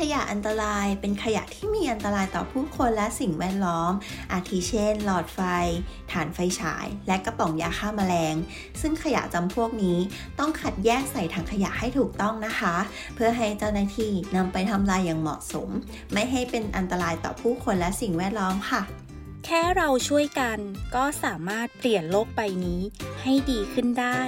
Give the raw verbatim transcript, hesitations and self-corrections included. ขยะอันตรายเป็นขยะที่มีอันตรายต่อผู้คนและสิ่งแวดล้อมอาทิเช่นหลอดไฟถ่านไฟฉายและกระป๋องยาฆ่าแมลงซึ่งขยะจำพวกนี้ต้องคัดแยกใส่ถังขยะให้ถูกต้องนะคะเพื่อให้เจ้าหน้าที่นำไปทำลายอย่างเหมาะสมไม่ให้เป็นอันตรายต่อผู้คนและสิ่งแวดล้อมค่ะแค่เราช่วยกันก็สามารถเปลี่ยนโลกใบนี้ให้ดีขึ้นได้